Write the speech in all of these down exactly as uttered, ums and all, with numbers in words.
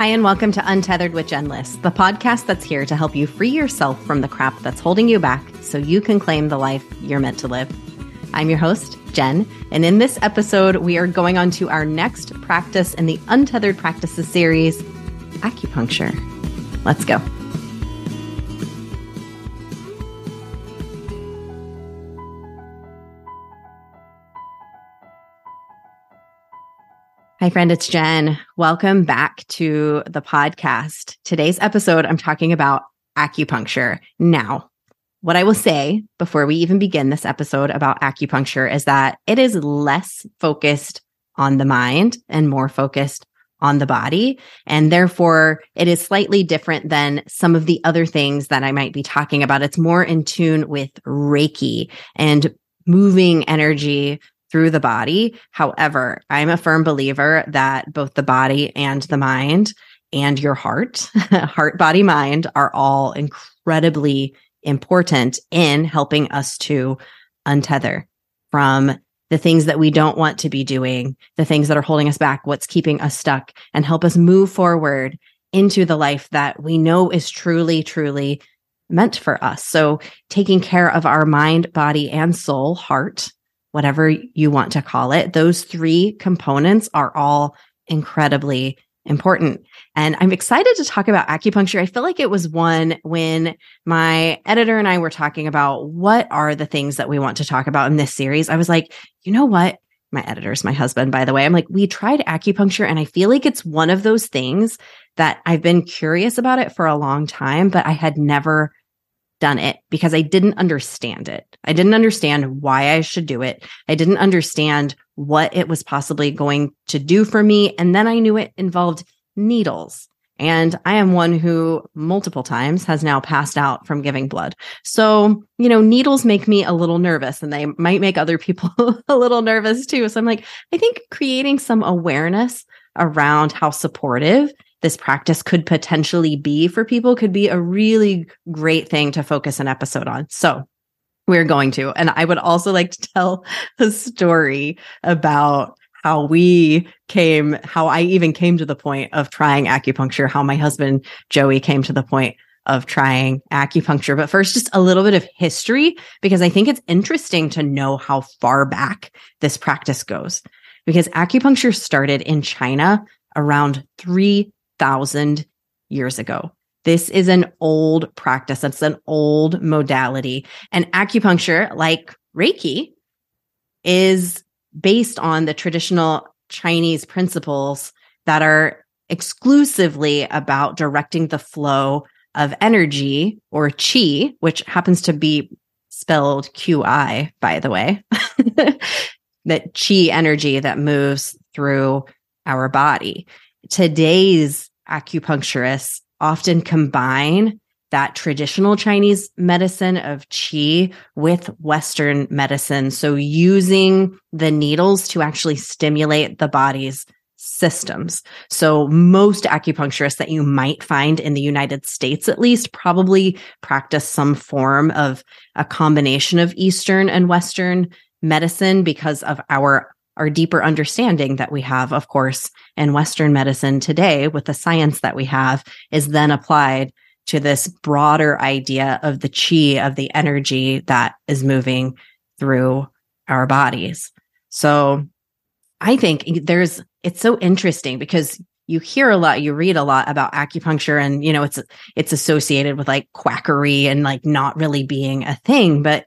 Hi, and welcome to Untethered with Jen Liss, the podcast that's here to help you free yourself from the crap that's holding you back so you can claim the life you're meant to live. I'm your host, Jen, and in this episode, we are going on to our next practice in the Untethered Practices series, acupuncture. Let's go. Hi, friend, it's Jen. Welcome back to the podcast. Today's episode, I'm talking about acupuncture. Now, what I will say before we even begin this episode about acupuncture is that it is less focused on the mind and more focused on the body. And therefore, it is slightly different than some of the other things that I might be talking about. It's more in tune with Reiki and moving energy through the body. However, I'm a firm believer that both the body and the mind and your heart, heart, body, mind are all incredibly important in helping us to untether from the things that we don't want to be doing, the things that are holding us back, what's keeping us stuck, and help us move forward into the life that we know is truly, truly meant for us. So taking care of our mind, body, and soul, heart, whatever you want to call it, those three components are all incredibly important. And I'm excited to talk about acupuncture. I feel like it was one when my editor and I were talking about what are the things that we want to talk about in this series. I was like, you know what? My editor's my husband, by the way. I'm like, we tried acupuncture, and I feel like it's one of those things that I've been curious about it for a long time, but I had never done it because I didn't understand it. I didn't understand why I should do it. I didn't understand what it was possibly going to do for me. And then I knew it involved needles. And I am one who multiple times has now passed out from giving blood. So, you know, needles make me a little nervous, and they might make other people a little nervous too. So I'm like, I think creating some awareness around how supportive this practice could potentially be for people could be a really great thing to focus an episode on. So we're going to, and I would also like to tell a story about how we came, how I even came to the point of trying acupuncture, how my husband, Joey, came to the point of trying acupuncture. But first, just a little bit of history, because I think it's interesting to know how far back this practice goes, because acupuncture started in China around three thousand years ago. This is an old practice. It's an old modality. And acupuncture, like Reiki, is based on the traditional Chinese principles that are exclusively about directing the flow of energy, or qi, which happens to be spelled Q I, by the way, that qi energy that moves through our body. Today's acupuncturists often combine that traditional Chinese medicine of qi with Western medicine. So using the needles to actually stimulate the body's systems. So most acupuncturists that you might find in the United States, at least, probably practice some form of a combination of Eastern and Western medicine because of our our deeper understanding that we have, of course, in Western medicine today with the science that we have is then applied to this broader idea of the qi, of the energy that is moving through our bodies. So I think there's, it's so interesting because you hear a lot, you read a lot about acupuncture, and, you know, it's, it's associated with like quackery and like not really being a thing, but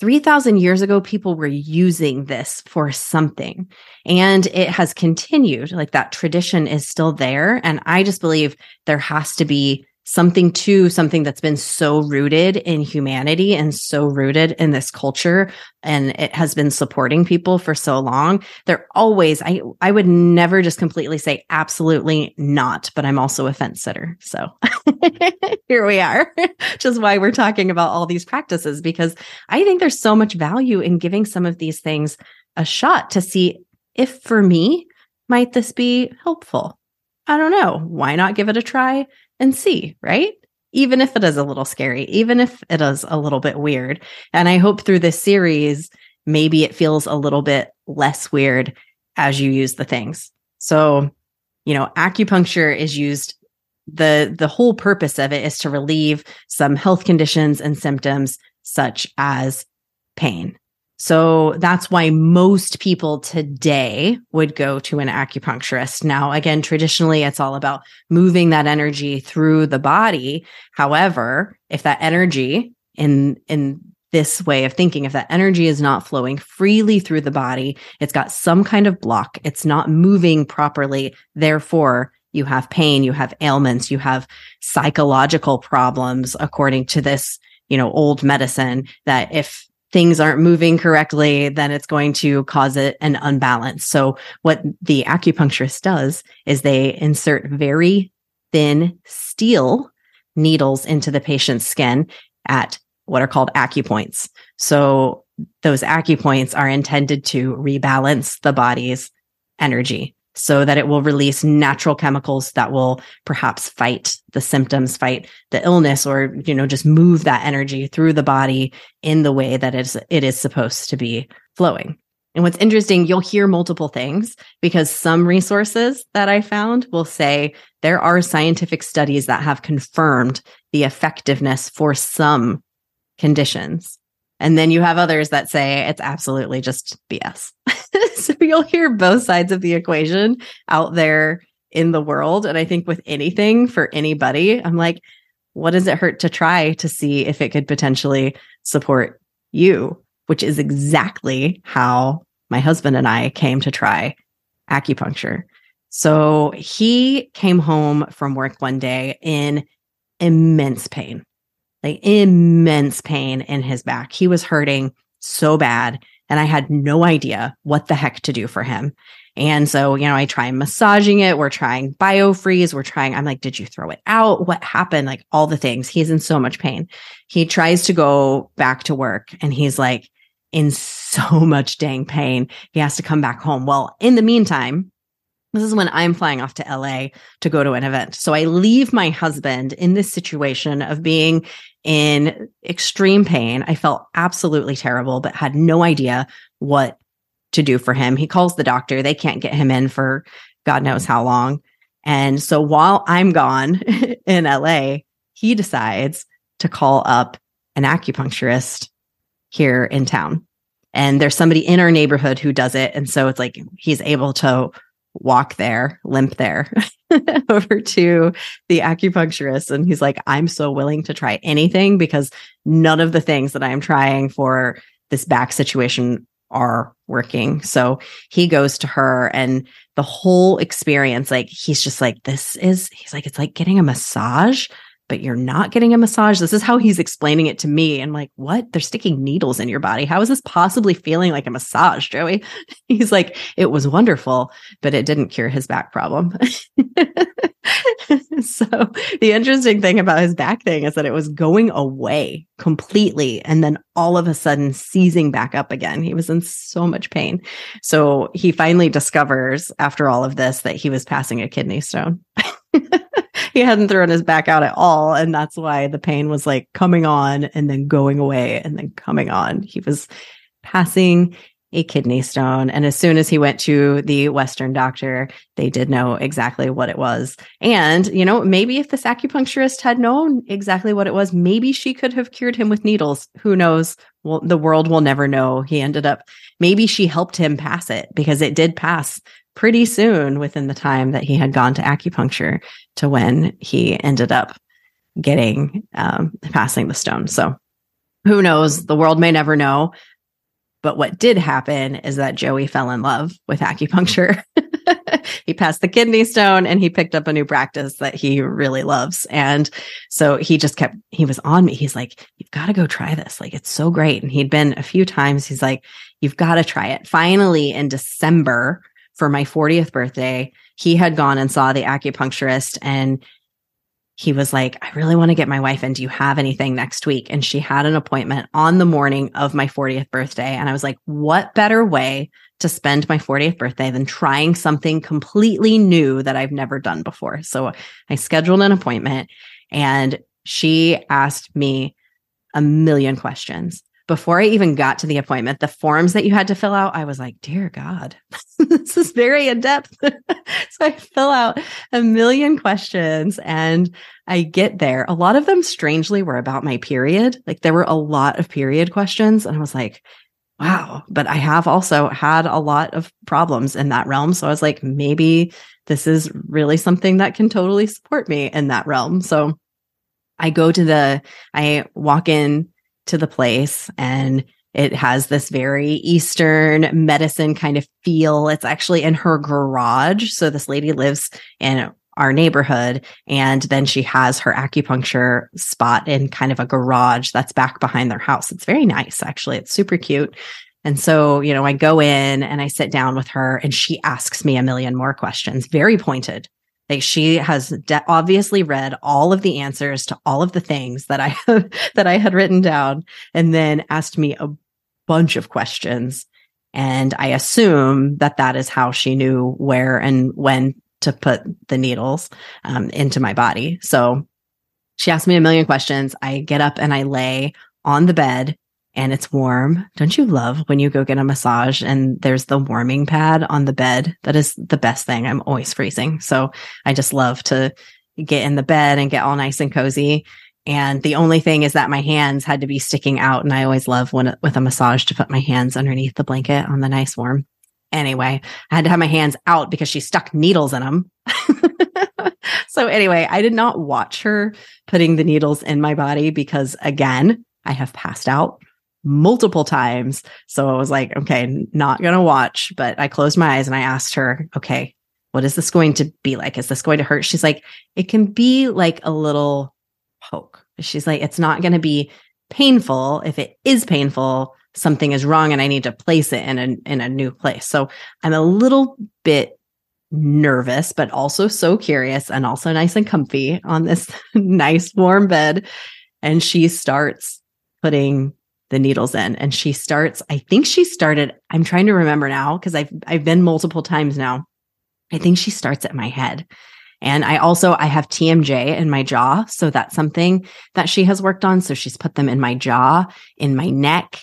three thousand years ago, people were using this for something, and it has continued. Like, that tradition is still there. And I just believe there has to be something to something that's been so rooted in humanity and so rooted in this culture. And it has been supporting people for so long. They're always, I, I would never just completely say absolutely not, but I'm also a fence sitter. So here we are, which is why we're talking about all these practices, because I think there's so much value in giving some of these things a shot to see if, for me, might this be helpful? I don't know. Why not give it a try? And see, right? Even if it is a little scary, even if it is a little bit weird. And I hope through this series, maybe it feels a little bit less weird as you use the things. So you know, acupuncture is used, the the whole purpose of it is to relieve some health conditions and symptoms such as pain. So that's why most people today would go to an acupuncturist. Now, again, traditionally, it's all about moving that energy through the body. However, if that energy in in this way of thinking, if that energy is not flowing freely through the body, it's got some kind of block. It's not moving properly. Therefore, you have pain, you have ailments, you have psychological problems, according to this, you know, old medicine, that if things aren't moving correctly, then it's going to cause it an unbalance. So what the acupuncturist does is they insert very thin steel needles into the patient's skin at what are called acupoints. So those acupoints are intended to rebalance the body's energy so that it will release natural chemicals that will perhaps fight the symptoms, fight the illness, or, you know, just move that energy through the body in the way that it is, it is supposed to be flowing. And what's interesting, you'll hear multiple things, because some resources that I found will say there are scientific studies that have confirmed the effectiveness for some conditions. And then you have others that say it's absolutely just B S. So you'll hear both sides of the equation out there in the world. And I think with anything for anybody, I'm like, what does it hurt to try to see if it could potentially support you? Which is exactly how my husband and I came to try acupuncture. So he came home from work one day in immense pain, like immense pain in his back. He was hurting so bad, and I had no idea what the heck to do for him. And so, you know, I try massaging it. We're trying biofreeze. We're trying, I'm like, did you throw it out? What happened? Like all the things. He's in so much pain. He tries to go back to work, and he's like in so much dang pain. He has to come back home. Well, in the meantime, this is when I'm flying off to L A to go to an event. So I leave my husband in this situation of being in extreme pain. I felt absolutely terrible, but had no idea what to do for him. He calls the doctor. They can't get him in for God knows how long. And so while I'm gone in L A, he decides to call up an acupuncturist here in town. And there's somebody in our neighborhood who does it. And so it's like he's able to walk there, limp there over to the acupuncturist. And he's like, I'm so willing to try anything, because none of the things that I'm trying for this back situation are working. So he goes to her, and the whole experience, like, he's just like, this is, he's like, it's like getting a massage, but you're not getting a massage. This is how he's explaining it to me. And like, what? They're sticking needles in your body. How is this possibly feeling like a massage, Joey? He's like, it was wonderful, but it didn't cure his back problem. So the interesting thing about his back thing is that it was going away completely, and then all of a sudden seizing back up again. He was in so much pain. So he finally discovers after all of this that he was passing a kidney stone. He hadn't thrown his back out at all. And that's why the pain was like coming on and then going away and then coming on. He was passing a kidney stone. And as soon as he went to the Western doctor, they did know exactly what it was. And, you know, maybe if this acupuncturist had known exactly what it was, maybe she could have cured him with needles. Who knows? Well, the world will never know. He ended up, maybe she helped him pass it, because it did pass pretty soon within the time that he had gone to acupuncture to when he ended up getting, um, passing the stone. So who knows? The world may never know. But what did happen is that Joey fell in love with acupuncture. He passed the kidney stone, and he picked up a new practice that he really loves. And so he just kept, he was on me. He's like, you've got to go try this. Like, it's so great. And he'd been a few times. He's like, you've got to try it. Finally, in December, for my fortieth birthday, he had gone and saw the acupuncturist, and he was like, I really want to get my wife in. Do you have anything next week? And she had an appointment on the morning of my fortieth birthday. And I was like, what better way to spend my fortieth birthday than trying something completely new that I've never done before? So I scheduled an appointment, and she asked me a million questions. before I even got to the appointment, the forms that you had to fill out, I was like, dear God, this is very in-depth. So I fill out a million questions and I get there. A lot of them strangely were about my period. Like there were a lot of period questions and I was like, wow, but I have also had a lot of problems in that realm. So I was like, maybe this is really something that can totally support me in that realm. So I go to the, I walk in to the place and it has this very Eastern medicine kind of feel. It's actually in her garage. So this lady lives in our neighborhood. And then she has her acupuncture spot in kind of a garage that's back behind their house. It's very nice, actually. It's super cute. And so, you know, I go in and I sit down with her and she asks me a million more questions, very pointed. Like she has de- obviously read all of the answers to all of the things that I that I had written down and then asked me a bunch of questions. And I assume that that is how she knew where and when to put the needles um, into my body. So she asked me a million questions. I get up and I lay on the bed and it's warm. Don't you love when you go get a massage and there's the warming pad on the bed? That is the best thing. I'm always freezing. So I just love to get in the bed and get all nice and cozy. And the only thing is that my hands had to be sticking out. And I always love when with a massage to put my hands underneath the blanket on the nice warm. Anyway, I had to have my hands out because she stuck needles in them. So anyway, I did not watch her putting the needles in my body because, again, I have passed out multiple times. So I was like, okay, not going to watch. But I closed my eyes and I asked her, okay, what is this going to be like? Is this going to hurt? She's like, it can be like a little poke. She's like, it's not going to be painful. If it is painful, something is wrong and I need to place it in a, in a new place. So I'm a little bit nervous, but also so curious and also nice and comfy on this nice warm bed. And she starts putting the needles in and she starts, I think she started, I'm trying to remember now because I've, I've been multiple times now. I think she starts at my head. And I also, I have T M J in my jaw. So that's something that she has worked on. So she's put them in my jaw, in my neck,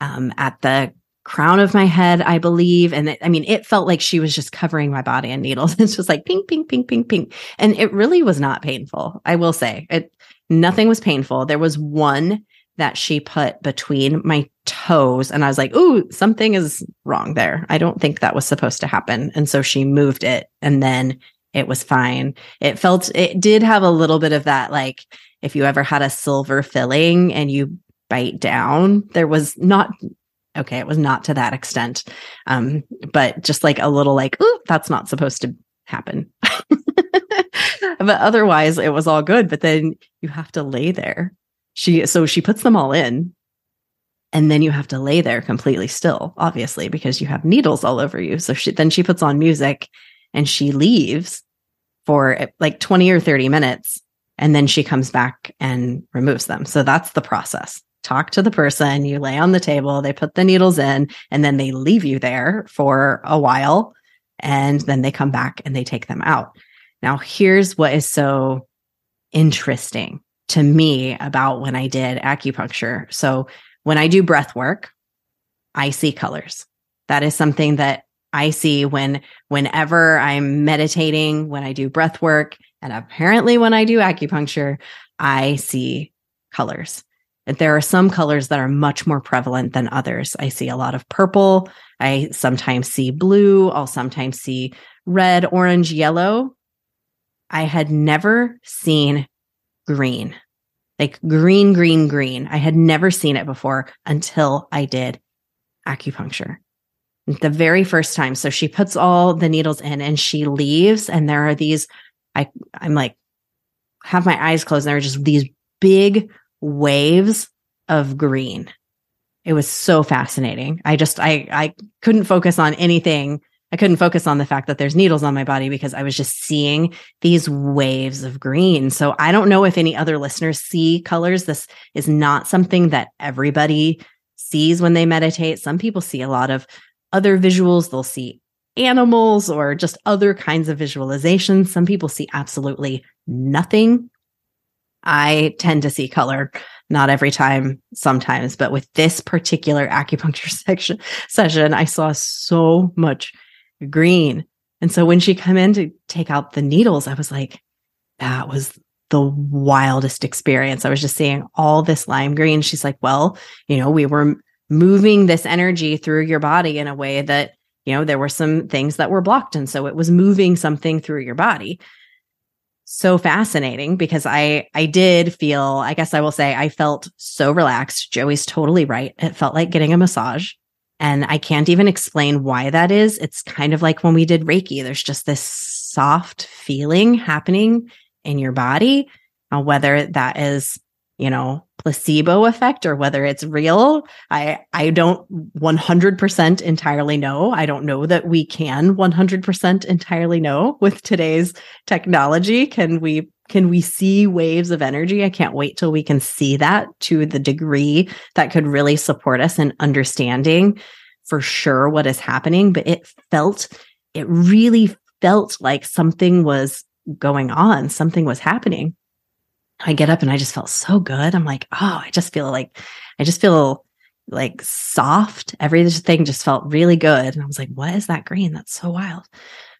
Um, at the crown of my head, I believe. And it, I mean, it felt like she was just covering my body in needles. It's just like ping, ping, ping, ping, ping. And it really was not painful. I will say it, nothing was painful. There was one that she put between my toes and I was like, ooh, something is wrong there. I don't think that was supposed to happen. And so she moved it and then it was fine. It felt, it did have a little bit of that, like if you ever had a silver filling and you bite down. There was not, okay, it was not to that extent. Um, but just like a little like, ooh, that's not supposed to happen. But otherwise it was all good. But then you have to lay there. She, so she puts them all in and then you have to lay there completely still, obviously, because you have needles all over you. So she, then she puts on music and she leaves for like twenty or thirty minutes. And then she comes back and removes them. So that's the process. Talk to the person, you lay on the table, they put the needles in, and then they leave you there for a while. And then they come back and they take them out. Now, here's what is so interesting to me about when I did acupuncture. So when I do breath work, I see colors. That is something that I see when, whenever I'm meditating, when I do breath work. And apparently when I do acupuncture, I see colors. There are some colors that are much more prevalent than others. I see a lot of purple. I sometimes see blue. I'll sometimes see red, orange, yellow. I had never seen green, like green, green, green. I had never seen it before until I did acupuncture. The very first time. So she puts all the needles in and she leaves and there are these I, I'm like, have my eyes closed. And there were just these big waves of green. It was so fascinating. I just, I, I couldn't focus on anything. I couldn't focus on the fact that there's needles on my body because I was just seeing these waves of green. So I don't know if any other listeners see colors. This is not something that everybody sees when they meditate. Some people see a lot of other visuals. They'll see animals or just other kinds of visualizations. Some people see absolutely nothing. I tend to see color, not every time, sometimes, but with this particular acupuncture section session, I saw so much green. And so when she came in to take out the needles, I was like, that was the wildest experience. I was just seeing all this lime green. She's like, well, you know, we were moving this energy through your body in a way that, you know, there were some things that were blocked. And so it was moving something through your body. So fascinating, because I, I did feel, I guess I will say, I felt so relaxed. Joey's totally right. It felt like getting a massage. And I can't even explain why that is. It's kind of like when we did Reiki, there's just this soft feeling happening in your body, uh, whether that is, you know, placebo effect or whether it's real. I, I don't one hundred percent entirely know. I don't know that we can one hundred percent entirely know with today's technology. Can we, can we see waves of energy? I can't wait till we can see that to the degree that could really support us in understanding for sure what is happening. But it felt, it really felt like something was going on. Something was happening. I get up and I just felt so good. I'm like, oh, I just feel like, I just feel like soft. Everything just felt really good. And I was like, what is that green? That's so wild.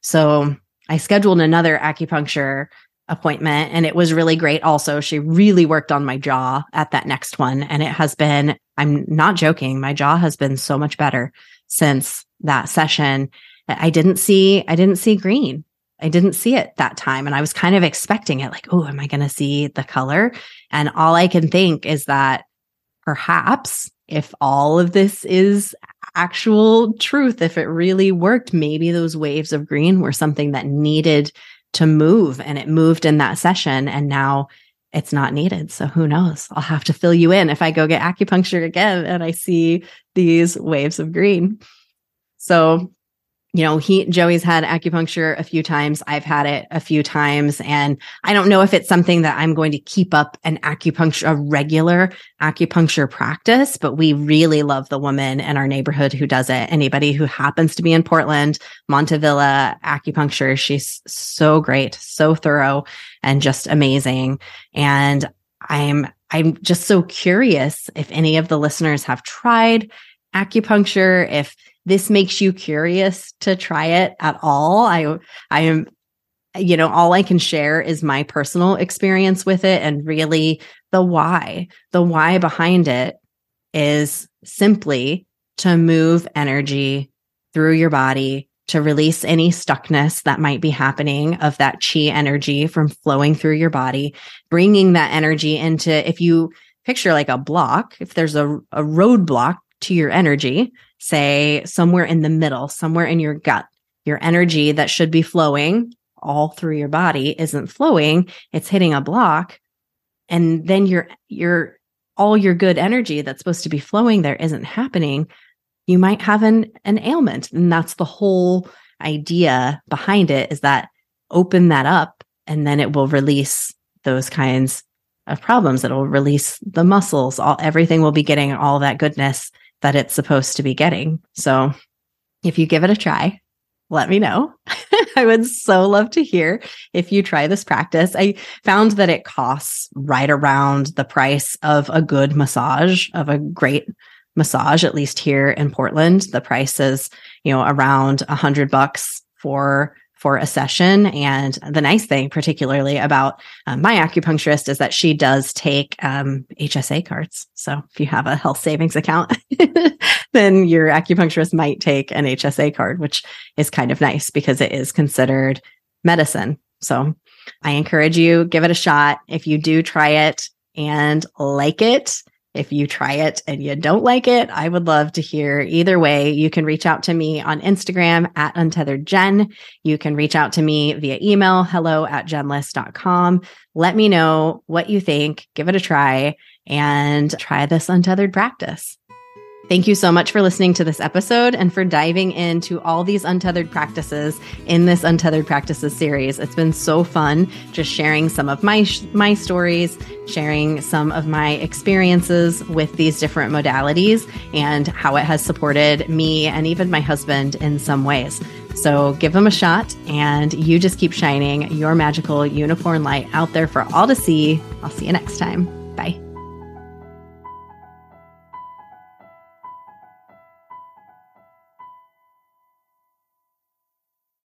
So I scheduled another acupuncture appointment, and it was really great. Also, she really worked on my jaw at that next one. And it has been, I'm not joking, my jaw has been so much better since that session. I didn't see, I didn't see green. I didn't see it that time. And I was kind of expecting it, like, oh, am I going to see the color? And all I can think is that perhaps if all of this is actual truth, if it really worked, maybe those waves of green were something that needed to move, and it moved in that session, and now it's not needed. So who knows? I'll have to fill you in if I go get acupuncture again and I see these waves of green. So, you know, he, Joey's had acupuncture a few times. I've had it a few times. And I don't know if it's something that I'm going to keep up an acupuncture, a regular acupuncture practice, but we really love the woman in our neighborhood who does it. Anybody who happens to be in Portland, Montavilla acupuncture, she's so great, so thorough, and just amazing. And I'm, I'm just so curious if any of the listeners have tried acupuncture, if this makes you curious to try it at all. I, I am, you know, all I can share is my personal experience with it, and really the why. The why behind it is simply to move energy through your body, to release any stuckness that might be happening of that qi energy from flowing through your body, bringing that energy into, if you picture like a block, if there's a, a roadblock to your energy, say somewhere in the middle, somewhere in your gut, your energy that should be flowing all through your body isn't flowing, it's hitting a block. And then your, your, all your good energy that's supposed to be flowing there isn't happening. You might have an, an ailment. And that's the whole idea behind it, is that open that up, and then it will release those kinds of problems. It'll release the muscles, all, everything will be getting all that goodness that it's supposed to be getting. So if you give it a try, let me know. I would so love to hear if you try this practice. I found that it costs right around the price of a good massage, of a great massage, at least here in Portland. The price is, you know, around a hundred bucks for for a session. And the nice thing, particularly about uh, my acupuncturist, is that she does take um, H S A cards. So if you have a health savings account, then your acupuncturist might take an H S A card, which is kind of nice because it is considered medicine. So I encourage you, give it a shot. If you do try it and like it, if you try it and you don't like it, I would love to hear either way. You can reach out to me on Instagram at untetheredjen. You can reach out to me via email, hello at jenliss dot com. Let me know what you think. Give it a try and try this untethered practice. Thank you so much for listening to this episode and for diving into all these untethered practices in this Untethered Practices series. It's been so fun just sharing some of my my stories, sharing some of my experiences with these different modalities and how it has supported me and even my husband in some ways. So give them a shot, and you just keep shining your magical unicorn light out there for all to see. I'll see you next time. Bye.